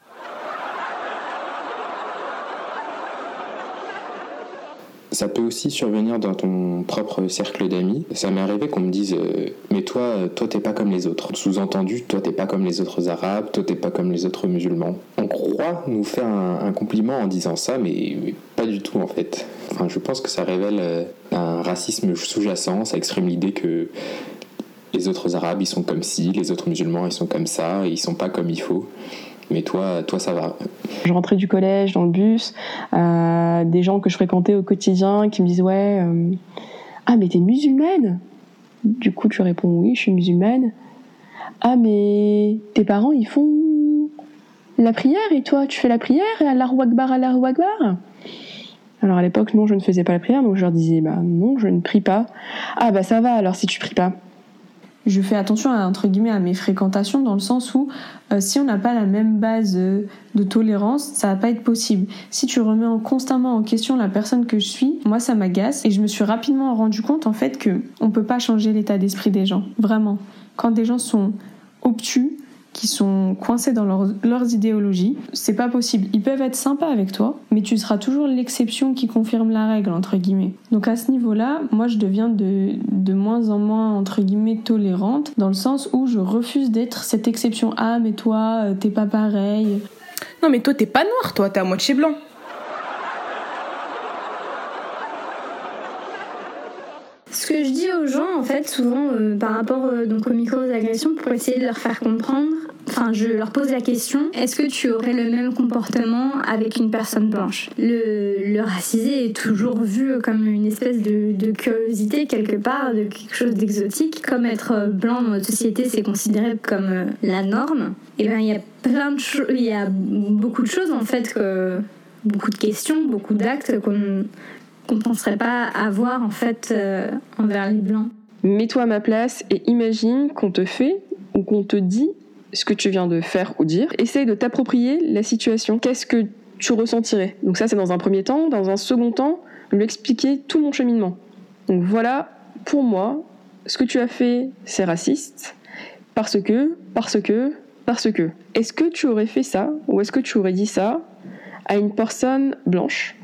Ça peut aussi survenir dans ton propre cercle d'amis. Ça m'est arrivé qu'on me dise « Mais toi, t'es pas comme les autres. » Sous-entendu, toi, t'es pas comme les autres Arabes, toi, t'es pas comme les autres musulmans. On croit nous faire un compliment en disant ça, mais pas du tout, en fait. Enfin, je pense que ça révèle un racisme sous-jacent. Ça exprime l'idée que les autres Arabes, ils sont comme ci, les autres musulmans, ils sont comme ça, ils sont pas comme il faut. Mais toi, ça va. Je rentrais du collège, dans le bus, des gens que je fréquentais au quotidien qui me disent « Ouais, ah mais t'es musulmane ?» Du coup, tu réponds « Oui, je suis musulmane. »« Ah mais tes parents, ils font la prière et toi, tu fais la prière et Allahu Akbar, Allahu Akbar ?» Alors à l'époque, non, je ne faisais pas la prière, donc je leur disais « Bah non, je ne prie pas. »« Ah bah ça va alors si tu pries pas. » Je fais attention entre guillemets à mes fréquentations dans le sens où si on n'a pas la même base de tolérance, ça va pas être possible. Si tu remets constamment en question la personne que je suis, moi ça m'agace et je me suis rapidement rendu compte en fait que on peut pas changer l'état d'esprit des gens, vraiment. Quand des gens sont obtus, qui sont coincés dans leurs idéologies, c'est pas possible. Ils peuvent être sympas avec toi, mais tu seras toujours l'exception qui confirme la règle, entre guillemets. Donc à ce niveau-là, moi je deviens de moins en moins, entre guillemets, tolérante, dans le sens où je refuse d'être cette exception. Ah, mais toi, t'es pas pareil. Non, mais toi, t'es pas noir, toi, t'es à moitié blanc. Ce que je dis aux gens, en fait, souvent, par rapport donc aux micro-agressions, pour essayer de leur faire comprendre, enfin, je leur pose la question, est-ce que tu aurais le même comportement avec une personne blanche ? Le racisé est toujours vu comme une espèce de curiosité, quelque part, de quelque chose d'exotique. Comme être blanc dans notre société, c'est considéré comme la norme. Et bien, il y a beaucoup de choses, en fait, beaucoup de questions, beaucoup d'actes qu'on ne penserait pas avoir en fait envers les blancs. Mets-toi à ma place et imagine qu'on te fait ou qu'on te dit ce que tu viens de faire ou dire. Essaye de t'approprier la situation. Qu'est-ce que tu ressentirais ? Donc ça, c'est dans un premier temps. Dans un second temps, lui expliquer tout mon cheminement. Donc voilà, pour moi, ce que tu as fait, c'est raciste. Parce que... Est-ce que tu aurais fait ça ou est-ce que tu aurais dit ça à une personne blanche ?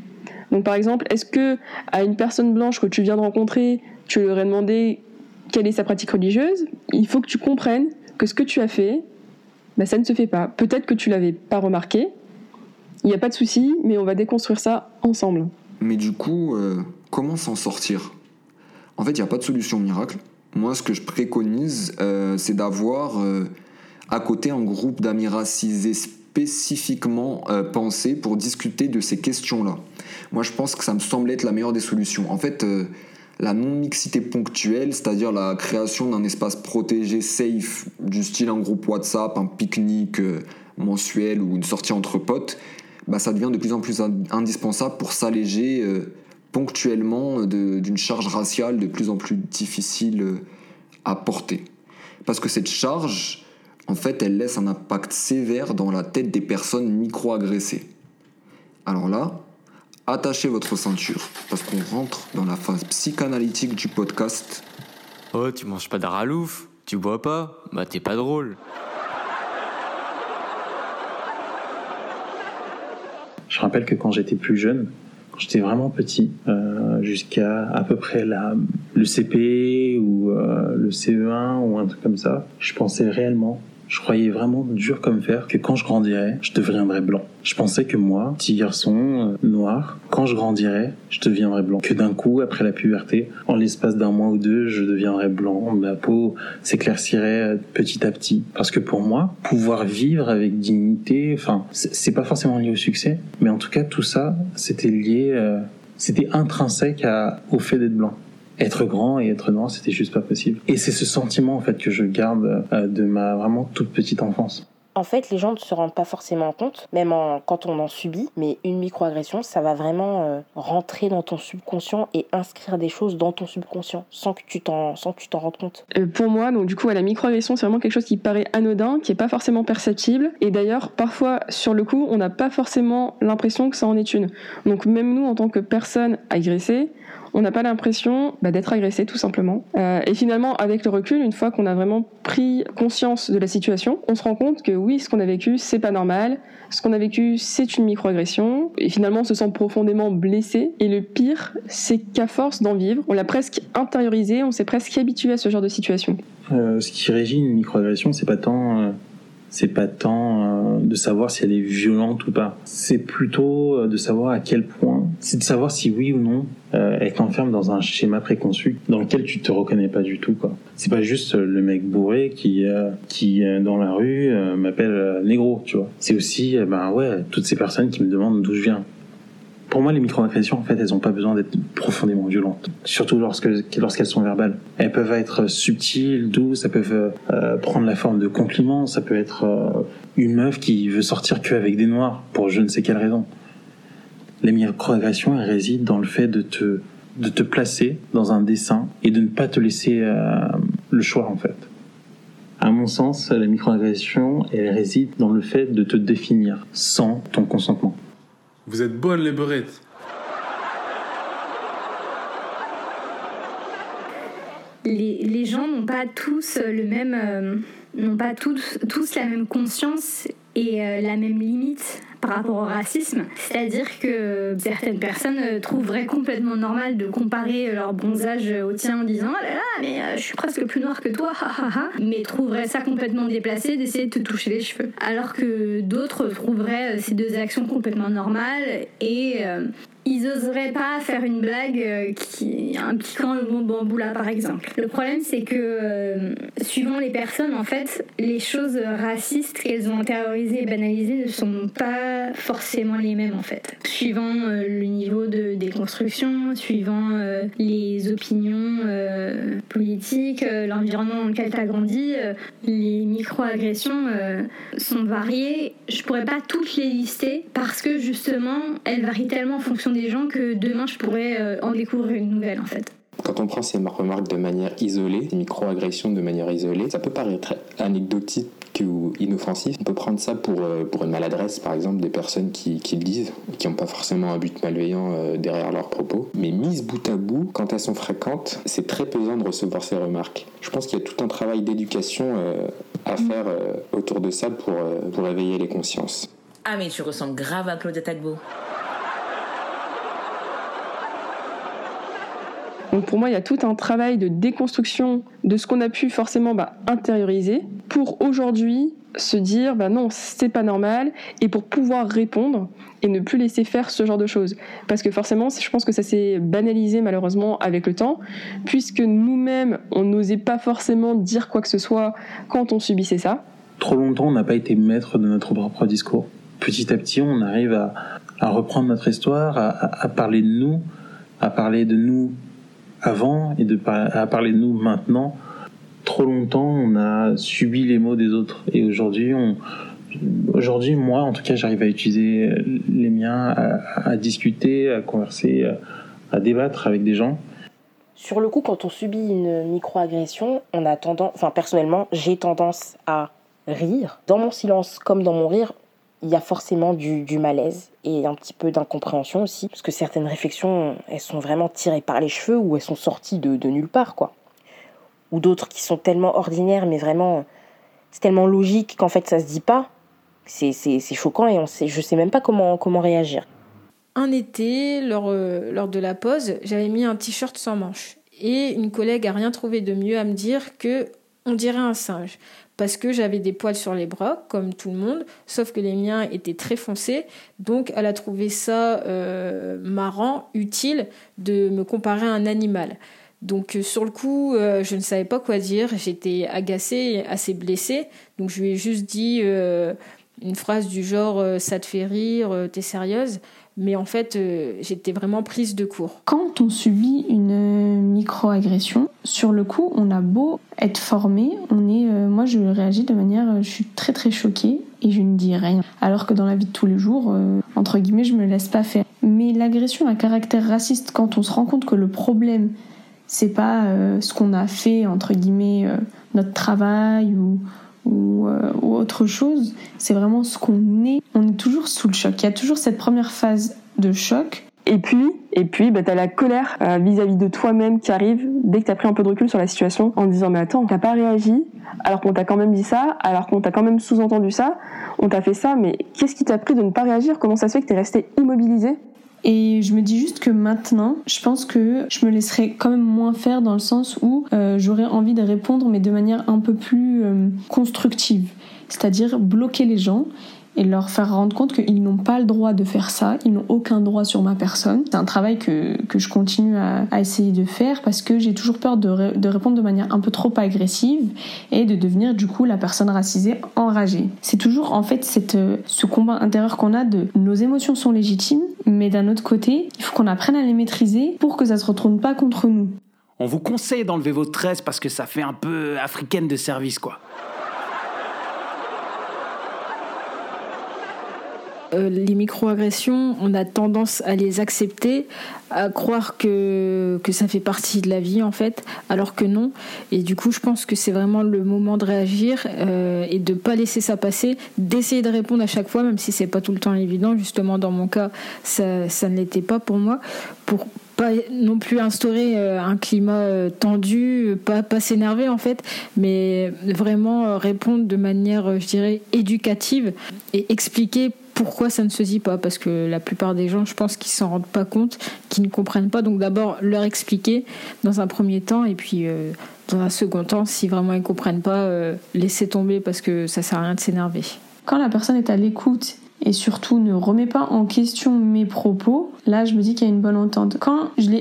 Donc par exemple, est-ce que à une personne blanche que tu viens de rencontrer, tu lui aurais demandé quelle est sa pratique religieuse ? Il faut que tu comprennes que ce que tu as fait, bah, ça ne se fait pas. Peut-être que tu ne l'avais pas remarqué, il n'y a pas de souci, mais on va déconstruire ça ensemble. Mais du coup, comment s'en sortir ? En fait, il n'y a pas de solution miracle. Moi, ce que je préconise, c'est d'avoir à côté un groupe d'amis racisés spécifiquement pensés pour discuter de ces questions-là. Moi, je pense que ça me semble être la meilleure des solutions. En fait, la non-mixité ponctuelle, c'est-à-dire la création d'un espace protégé, safe, du style un groupe WhatsApp, un pique-nique mensuel ou une sortie entre potes, bah, ça devient de plus en plus indispensable pour s'alléger ponctuellement d'une charge raciale de plus en plus difficile à porter. Parce que cette charge, en fait, elle laisse un impact sévère dans la tête des personnes micro-agressées. Alors là, attachez votre ceinture, parce qu'on rentre dans la phase psychanalytique du podcast. Oh, tu manges pas de ralouf, tu bois pas, bah t'es pas drôle. Je rappelle que quand j'étais plus jeune, quand j'étais vraiment petit, jusqu'à à peu près le CP ou le CE1 ou un truc comme ça, je pensais réellement, je croyais vraiment dur comme fer que quand je grandirais, je deviendrais blanc. Je pensais que moi, petit garçon noir, quand je grandirais, je deviendrais blanc. Que d'un coup, après la puberté, en l'espace d'un mois ou deux, je deviendrais blanc. Ma peau s'éclaircirait petit à petit. Parce que pour moi, pouvoir vivre avec dignité, enfin, c'est pas forcément lié au succès, mais en tout cas, tout ça, c'était lié, c'était intrinsèque au fait d'être blanc. Être grand et être noir, c'était juste pas possible. Et c'est ce sentiment en fait que je garde de ma vraiment toute petite enfance. En fait, les gens ne se rendent pas forcément compte, même quand on en subit, mais une microagression, ça va vraiment rentrer dans ton subconscient et inscrire des choses dans ton subconscient sans que tu t'en rendes compte. Pour moi, donc du coup, à la microagression, c'est vraiment quelque chose qui paraît anodin, qui est pas forcément perceptible, et d'ailleurs, parfois, sur le coup, on n'a pas forcément l'impression que ça en est une. Donc même nous, en tant que personne agressée, on n'a pas l'impression d'être agressé, tout simplement. Et finalement, avec le recul, une fois qu'on a vraiment pris conscience de la situation, on se rend compte que oui, ce qu'on a vécu, c'est pas normal. Ce qu'on a vécu, c'est une microagression. Et finalement, on se sent profondément blessé. Et le pire, c'est qu'à force d'en vivre, on l'a presque intériorisé, on s'est presque habitué à ce genre de situation. Ce qui régit une microagression, c'est pas tant de savoir si elle est violente ou pas. C'est plutôt de savoir à quel point. C'est de savoir si oui ou non elle t'enferme dans un schéma préconçu dans lequel tu te reconnais pas du tout, quoi. C'est pas juste le mec bourré qui dans la rue m'appelle négro, tu vois. C'est aussi toutes ces personnes qui me demandent d'où je viens. Pour moi, les microagressions, en fait, elles n'ont pas besoin d'être profondément violentes. Surtout lorsqu'elles sont verbales. Elles peuvent être subtiles, douces, elles peuvent prendre la forme de compliments, ça peut être une meuf qui veut sortir qu'avec des noirs, pour je ne sais quelle raison. Les microagressions, elles résident dans le fait de te placer dans un dessin et de ne pas te laisser le choix, en fait. À mon sens, la microagression, elle réside dans le fait de te définir sans ton consentement. Vous êtes bonnes les beurettes. Les gens n'ont pas tous le même, n'ont pas tous la même conscience et la même limite par rapport au racisme. C'est-à-dire que certaines personnes trouveraient complètement normal de comparer leur bronzage au tien en disant « Ah là là, mais je suis presque plus noire que toi, ha ha ha », mais trouveraient ça complètement déplacé d'essayer de te toucher les cheveux. Alors que d'autres trouveraient ces deux actions complètement normales et ils oseraient pas faire une blague qui impliquant le mot bamboula par exemple. Le problème c'est que suivant les personnes, en fait, les choses racistes qu'elles ont intériorisées et banalisées ne sont pas forcément les mêmes, en fait. Suivant le niveau de déconstruction, suivant les opinions politiques, l'environnement dans lequel t'as grandi, les microagressions sont variées. Je pourrais pas toutes les lister parce que justement elles varient tellement en fonction des gens que demain je pourrais en découvrir une nouvelle, en fait. Quand on prend ces remarques de manière isolée, ces micro-agressions de manière isolée, ça peut paraître anecdotique ou inoffensif. On peut prendre ça pour une maladresse, par exemple, des personnes qui le disent, qui n'ont pas forcément un but malveillant derrière leurs propos. Mais mises bout à bout, quand elles sont fréquentes, c'est très pesant de recevoir ces remarques. Je pense qu'il y a tout un travail d'éducation à faire autour de ça pour éveiller les consciences. Ah mais tu ressembles grave à Claudia Tagbo. Donc pour moi, il y a tout un travail de déconstruction de ce qu'on a pu forcément intérioriser pour aujourd'hui se dire non, c'est pas normal, et pour pouvoir répondre et ne plus laisser faire ce genre de choses. Parce que forcément, je pense que ça s'est banalisé malheureusement avec le temps, puisque nous-mêmes, on n'osait pas forcément dire quoi que ce soit quand on subissait ça. Trop longtemps, on n'a pas été maître de notre propre discours. Petit à petit, on arrive à reprendre notre histoire, à parler de nous, avant et à parler de nous maintenant. Trop longtemps, on a subi les mots des autres. Et aujourd'hui, aujourd'hui moi, en tout cas, j'arrive à utiliser les miens, à discuter, à converser, à débattre avec des gens. Sur le coup, quand on subit une microagression, personnellement, j'ai tendance à rire. Dans mon silence comme dans mon rire, il y a forcément du malaise et un petit peu d'incompréhension aussi, parce que certaines réflexions, elles sont vraiment tirées par les cheveux ou elles sont sorties de nulle part, quoi. Ou d'autres qui sont tellement ordinaires, mais vraiment, c'est tellement logique qu'en fait ça se dit pas. C'est choquant et je sais même pas comment réagir. Un été, lors de la pause, j'avais mis un t-shirt sans manches et une collègue a rien trouvé de mieux à me dire que on dirait un singe. Parce que j'avais des poils sur les bras, comme tout le monde, sauf que les miens étaient très foncés. Donc, elle a trouvé ça marrant, utile, de me comparer à un animal. Donc, sur le coup, je ne savais pas quoi dire. J'étais agacée, assez blessée. Donc, je lui ai juste dit une phrase du genre « ça te fait rire, t'es sérieuse ». Mais en fait, j'étais vraiment prise de court. Quand on subit une micro-agression, sur le coup, on a beau être formé, on est, moi je réagis de manière, je suis très très choquée et je ne dis rien. Alors que dans la vie de tous les jours, entre guillemets, je me laisse pas faire. Mais l'agression à caractère raciste, quand on se rend compte que le problème, c'est pas ce qu'on a fait, entre guillemets, notre travail ou autre chose, c'est vraiment ce qu'on est. On est toujours sous le choc. Il y a toujours cette première phase de choc. Et puis bah, t'as la colère vis-à-vis de toi-même qui arrive dès que t'as pris un peu de recul sur la situation en te disant mais attends, t'as pas réagi alors qu'on t'a quand même dit ça, alors qu'on t'a quand même sous-entendu ça, on t'a fait ça, mais qu'est-ce qui t'a pris de ne pas réagir? Comment ça se fait que t'es resté immobilisé? Et je me dis juste que maintenant, je pense que je me laisserai quand même moins faire dans le sens où j'aurais envie de répondre mais de manière un peu plus constructive, c'est-à-dire bloquer les gens et leur faire rendre compte qu'ils n'ont pas le droit de faire ça, ils n'ont aucun droit sur ma personne. C'est un travail que je continue à essayer de faire parce que j'ai toujours peur de répondre de manière un peu trop agressive et de devenir du coup la personne racisée enragée. C'est toujours en fait ce combat intérieur qu'on a de nos émotions sont légitimes, mais d'un autre côté, il faut qu'on apprenne à les maîtriser pour que ça ne se retourne pas contre nous. On vous conseille d'enlever vos tresses parce que ça fait un peu africaine de service quoi. Les micro-agressions, on a tendance à les accepter, à croire que ça fait partie de la vie en fait, alors que non. Et du coup, je pense que c'est vraiment le moment de réagir et de pas laisser ça passer, d'essayer de répondre à chaque fois, même si c'est pas tout le temps évident. Justement, dans mon cas, ça ne l'était pas pour moi. Pour pas non plus instaurer un climat tendu, pas s'énerver en fait, mais vraiment répondre de manière, je dirais, éducative et expliquer pourquoi ça ne se dit pas, parce que la plupart des gens, je pense qu'ils s'en rendent pas compte, qu'ils ne comprennent pas. Donc d'abord leur expliquer dans un premier temps et puis dans un second temps, si vraiment ils comprennent pas, laisser tomber parce que ça sert à rien de s'énerver. Quand la personne est à l'écoute et surtout ne remet pas en question mes propos, là je me dis qu'il y a une bonne entente. Quand j'ai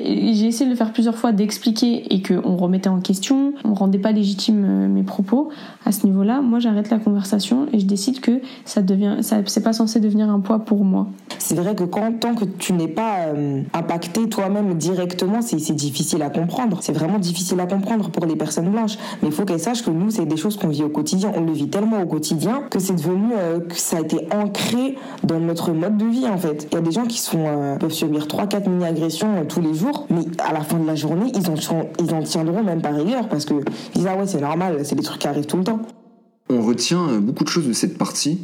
essayé de le faire plusieurs fois, d'expliquer et qu'on remettait en question, on rendait pas légitime mes propos, à ce niveau-là, moi j'arrête la conversation et je décide que c'est pas censé devenir un poids pour moi. C'est vrai que tant que tu n'es pas impacté toi-même directement, c'est difficile à comprendre. C'est vraiment difficile à comprendre pour les personnes blanches. Mais il faut qu'elles sachent que nous, c'est des choses qu'on vit au quotidien. On le vit tellement au quotidien que c'est devenu, que ça a été ancré dans notre mode de vie en fait. Il y a des gens qui peuvent subir 3-4 mini-agressions tous les jours, mais à la fin de la journée, ils en tiendront même par rigueur parce qu'ils disent ah ouais c'est normal, c'est des trucs qui arrivent tout le temps. On retient beaucoup de choses de cette partie.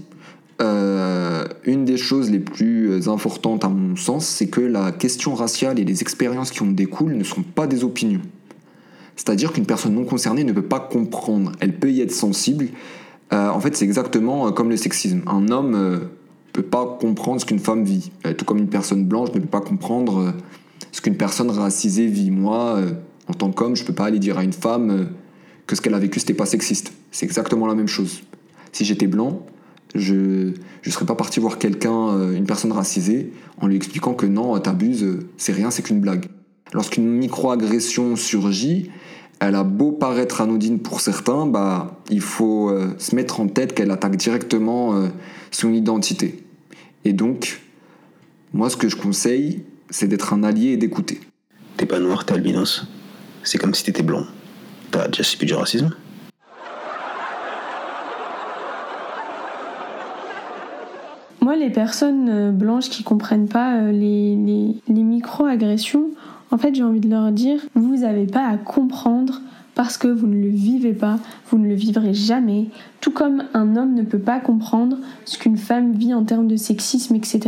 Une des choses les plus importantes à mon sens, c'est que la question raciale et les expériences qui en découlent ne sont pas des opinions. C'est-à-dire qu'une personne non concernée ne peut pas comprendre, elle peut y être sensible. En fait c'est exactement comme le sexisme. Un homme peut pas comprendre ce qu'une femme vit, tout comme une personne blanche ne peut pas comprendre ce qu'une personne racisée vit. Moi, en tant qu'homme, je peux pas aller dire à une femme que ce qu'elle a vécu c'était pas sexiste. C'est exactement la même chose. Si j'étais blanc, je serais pas parti voir une personne racisée en lui expliquant que non, t'abuses, c'est rien, c'est qu'une blague. Lorsqu'une micro-agression surgit, elle a beau paraître anodine pour certains, bah il faut se mettre en tête qu'elle attaque directement son identité. Et donc, moi, ce que je conseille, c'est d'être un allié et d'écouter. T'es pas noir, t'es albinos. C'est comme si t'étais blond. T'as déjà subi du racisme ? Moi, les personnes blanches qui comprennent pas les micro-agressions, en fait, j'ai envie de leur dire, vous n'avez pas à comprendre parce que vous ne le vivez pas, vous ne le vivrez jamais, tout comme un homme ne peut pas comprendre ce qu'une femme vit en termes de sexisme, etc.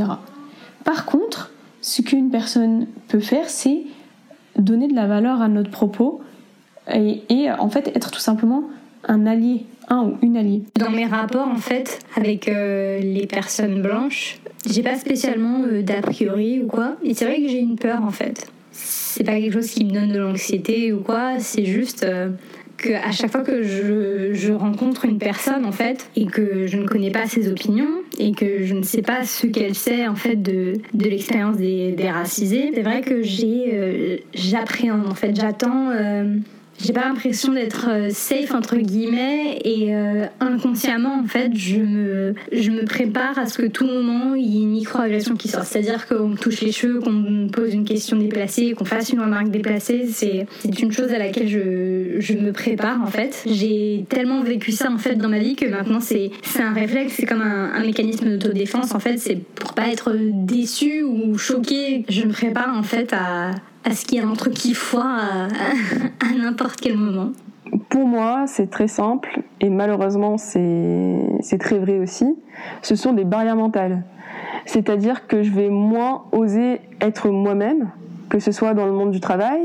Par contre, ce qu'une personne peut faire, c'est donner de la valeur à notre propos et en fait être tout simplement un allié, un ou une alliée. Dans mes rapports, en fait, avec les personnes blanches, j'ai pas spécialement d'a priori ou quoi, et c'est vrai que j'ai une peur, en fait. C'est pas quelque chose qui me donne de l'anxiété ou quoi, c'est juste qu'à chaque fois que je rencontre une personne en fait et que je ne connais pas ses opinions et que je ne sais pas ce qu'elle sait en fait de l'expérience des racisés, c'est vrai que j'appréhende en fait, j'attends j'ai pas l'impression d'être safe entre guillemets, et inconsciemment en fait je me prépare à ce que tout moment il y ait une microagression qui sorte, c'est-à-dire qu'on me touche les cheveux, qu'on me pose une question déplacée, qu'on fasse une remarque déplacée, c'est une chose à laquelle je me prépare en fait. J'ai tellement vécu ça en fait dans ma vie que maintenant c'est un réflexe, c'est comme un mécanisme d'autodéfense en fait, c'est pour pas être déçue ou choquée, je me prépare en fait à ce qu'il y a entre qui foire à n'importe quel moment. Pour moi, c'est très simple et malheureusement, c'est très vrai aussi. Ce sont des barrières mentales. C'est-à-dire que je vais moins oser être moi-même, que ce soit dans le monde du travail,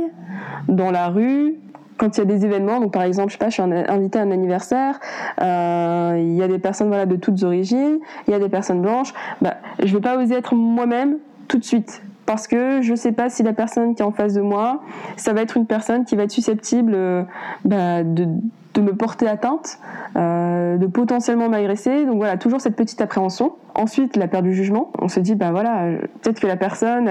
dans la rue, quand il y a des événements. Donc par exemple, je sais pas, je suis invitée à un anniversaire, il y a des personnes voilà, de toutes origines, il y a des personnes blanches. Bah, je vais pas oser être moi-même tout de suite. Parce que je ne sais pas si la personne qui est en face de moi, ça va être une personne qui va être susceptible de me porter atteinte, de potentiellement m'agresser. Donc voilà, toujours cette petite appréhension. Ensuite, la perte du jugement. On se dit, peut-être que la personne,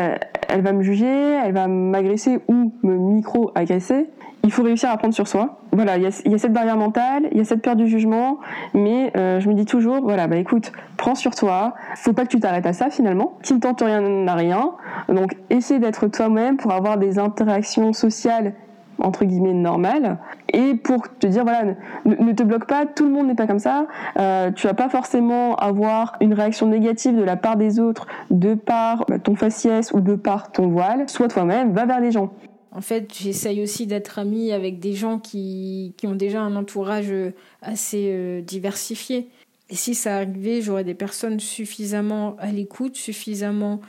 elle va me juger, elle va m'agresser ou me micro-agresser. Il faut réussir à prendre sur soi. Voilà, il y a cette barrière mentale, il y a cette peur du jugement, mais je me dis toujours, écoute, prends sur toi, faut pas que tu t'arrêtes à ça finalement. Qui ne tente rien à rien, donc essaie d'être toi-même pour avoir des interactions sociales entre guillemets normales, et pour te dire, ne te bloque pas, tout le monde n'est pas comme ça, tu vas pas forcément avoir une réaction négative de la part des autres, de par ton faciès ou de par ton voile, sois toi-même, va vers les gens. En fait, j'essaye aussi d'être amie avec des gens qui ont déjà un entourage assez diversifié. Et si ça arrivait, j'aurais des personnes suffisamment à l'écoute, suffisamment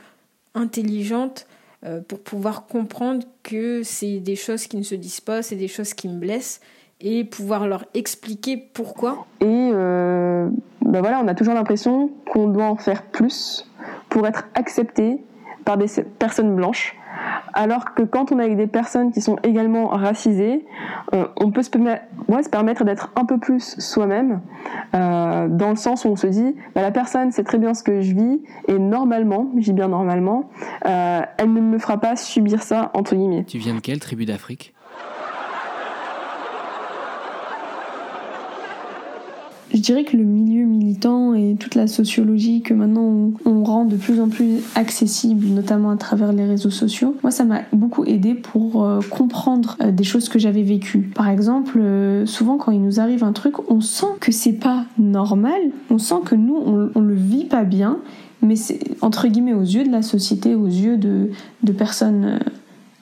intelligentes pour pouvoir comprendre que c'est des choses qui ne se disent pas, c'est des choses qui me blessent, et pouvoir leur expliquer pourquoi. Et on a toujours l'impression qu'on doit en faire plus pour être accepté par des personnes blanches. Alors que quand on est avec des personnes qui sont également racisées, on peut se permettre d'être un peu plus soi-même, dans le sens où on se dit, la personne sait très bien ce que je vis, et normalement, je dis bien normalement, elle ne me fera pas subir ça, entre guillemets. Tu viens de quelle tribu d'Afrique ? Je dirais que le milieu militant et toute la sociologie que maintenant on rend de plus en plus accessible, notamment à travers les réseaux sociaux, moi ça m'a beaucoup aidée pour comprendre des choses que j'avais vécues. Par exemple, souvent quand il nous arrive un truc, on sent que c'est pas normal, on sent que nous on le vit pas bien, mais c'est entre guillemets aux yeux de la société, aux yeux de personnes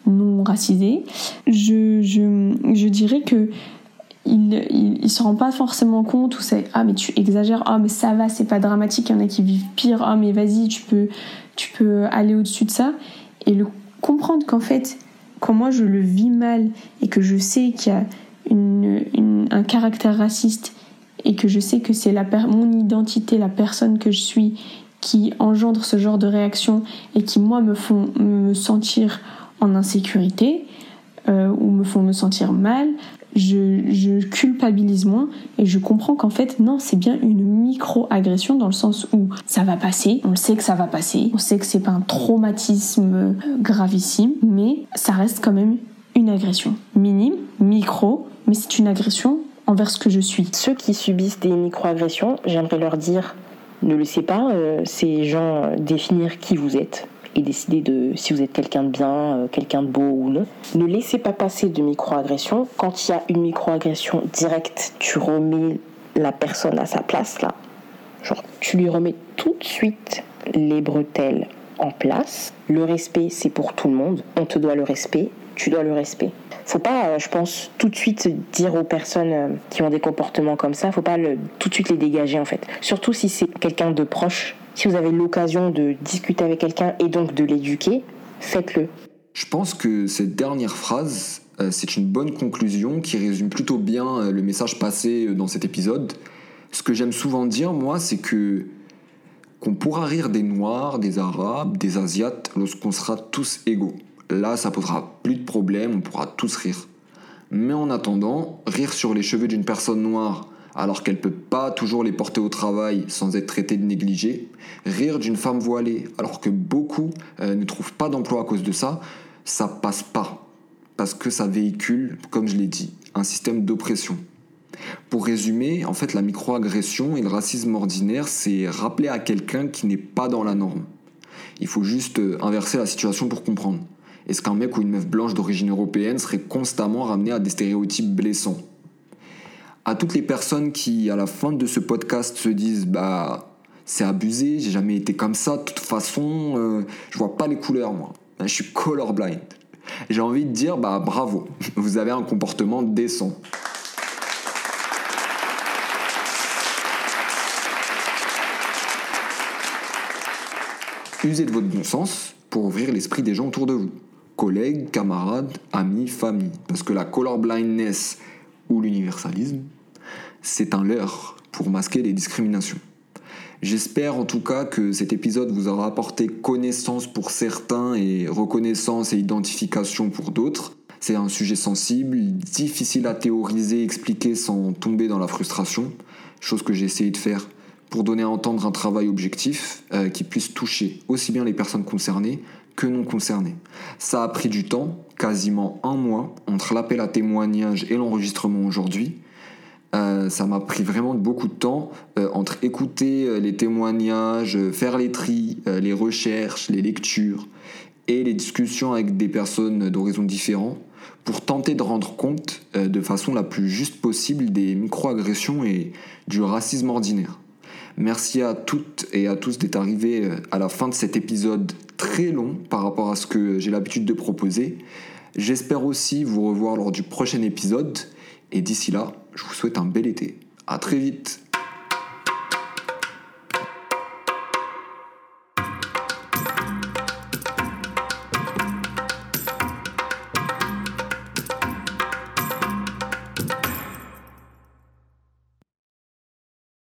non racisées. Je dirais que il se rend pas forcément compte, ou c'est ah mais tu exagères, ah mais ça va, c'est pas dramatique, il y en a qui vivent pire, ah mais vas-y, tu peux aller au-dessus de ça. Et le comprendre qu'en fait quand moi je le vis mal et que je sais qu'il y a un caractère raciste et que je sais que c'est mon identité, la personne que je suis qui engendre ce genre de réaction et qui moi me font me sentir en insécurité ou me font me sentir mal, je culpabilise moins et je comprends qu'en fait non, c'est bien une micro-agression, dans le sens où ça va passer, on le sait que ça va passer, on sait que c'est pas un traumatisme gravissime, mais ça reste quand même une agression minime, micro, mais c'est une agression envers ce que je suis. Ceux qui subissent des micro-agressions, j'aimerais leur dire, ne laissez pas ces gens définir qui vous êtes et décider de si vous êtes quelqu'un de bien, quelqu'un de beau ou non. Ne laissez pas passer de micro-agression. Quand il y a une micro-agression directe, tu remets la personne à sa place, là. Genre, tu lui remets tout de suite les bretelles en place. Le respect, c'est pour tout le monde. On te doit le respect, tu dois le respect. Faut pas, je pense, tout de suite dire aux personnes qui ont des comportements comme ça, faut pas tout de suite les dégager, en fait. Surtout si c'est quelqu'un de proche. Si vous avez l'occasion de discuter avec quelqu'un et donc de l'éduquer, faites-le. Je pense que cette dernière phrase, c'est une bonne conclusion qui résume plutôt bien le message passé dans cet épisode. Ce que j'aime souvent dire, moi, c'est qu'on pourra rire des Noirs, des Arabes, des Asiates lorsqu'on sera tous égaux. Là, ça posera plus de problème, on pourra tous rire. Mais en attendant, rire sur les cheveux d'une personne noire alors qu'elle peut pas toujours les porter au travail sans être traitée de négligée, rire d'une femme voilée alors que beaucoup ne trouvent pas d'emploi à cause de ça, ça passe pas. parce que ça véhicule, comme je l'ai dit, un système d'oppression. Pour résumer, en fait, la microagression et le racisme ordinaire, c'est rappeler à quelqu'un qui n'est pas dans la norme. Il faut juste inverser la situation pour comprendre. Est-ce qu'un mec ou une meuf blanche d'origine européenne serait constamment ramené à des stéréotypes blessants ? À toutes les personnes qui, à la fin de ce podcast, se disent « bah, c'est abusé, j'ai jamais été comme ça, de toute façon, je vois pas les couleurs, moi. Je suis colorblind. » J'ai envie de dire « bah, bravo, vous avez un comportement décent. » Usez de votre bon sens pour ouvrir l'esprit des gens autour de vous. Collègues, camarades, amis, famille. Parce que la colorblindness ou l'universalisme, c'est un leurre pour masquer les discriminations. J'espère en tout cas que cet épisode vous aura apporté connaissance pour certains et reconnaissance et identification pour d'autres. C'est un sujet sensible, difficile à théoriser, expliquer sans tomber dans la frustration, chose que j'ai essayé de faire pour donner à entendre un travail objectif qui puisse toucher aussi bien les personnes concernées que non concernées. Ça a pris du temps, quasiment un mois, entre l'appel à témoignage et l'enregistrement aujourd'hui. Ça m'a pris vraiment beaucoup de temps entre écouter les témoignages, faire les tris, les recherches, les lectures et les discussions avec des personnes d'horizons différents pour tenter de rendre compte de façon la plus juste possible des microagressions et du racisme ordinaire. Merci à toutes et à tous d'être arrivés à la fin de cet épisode très long par rapport à ce que j'ai l'habitude de proposer. J'espère aussi vous revoir lors du prochain épisode. Et d'ici là, je vous souhaite un bel été. À très vite.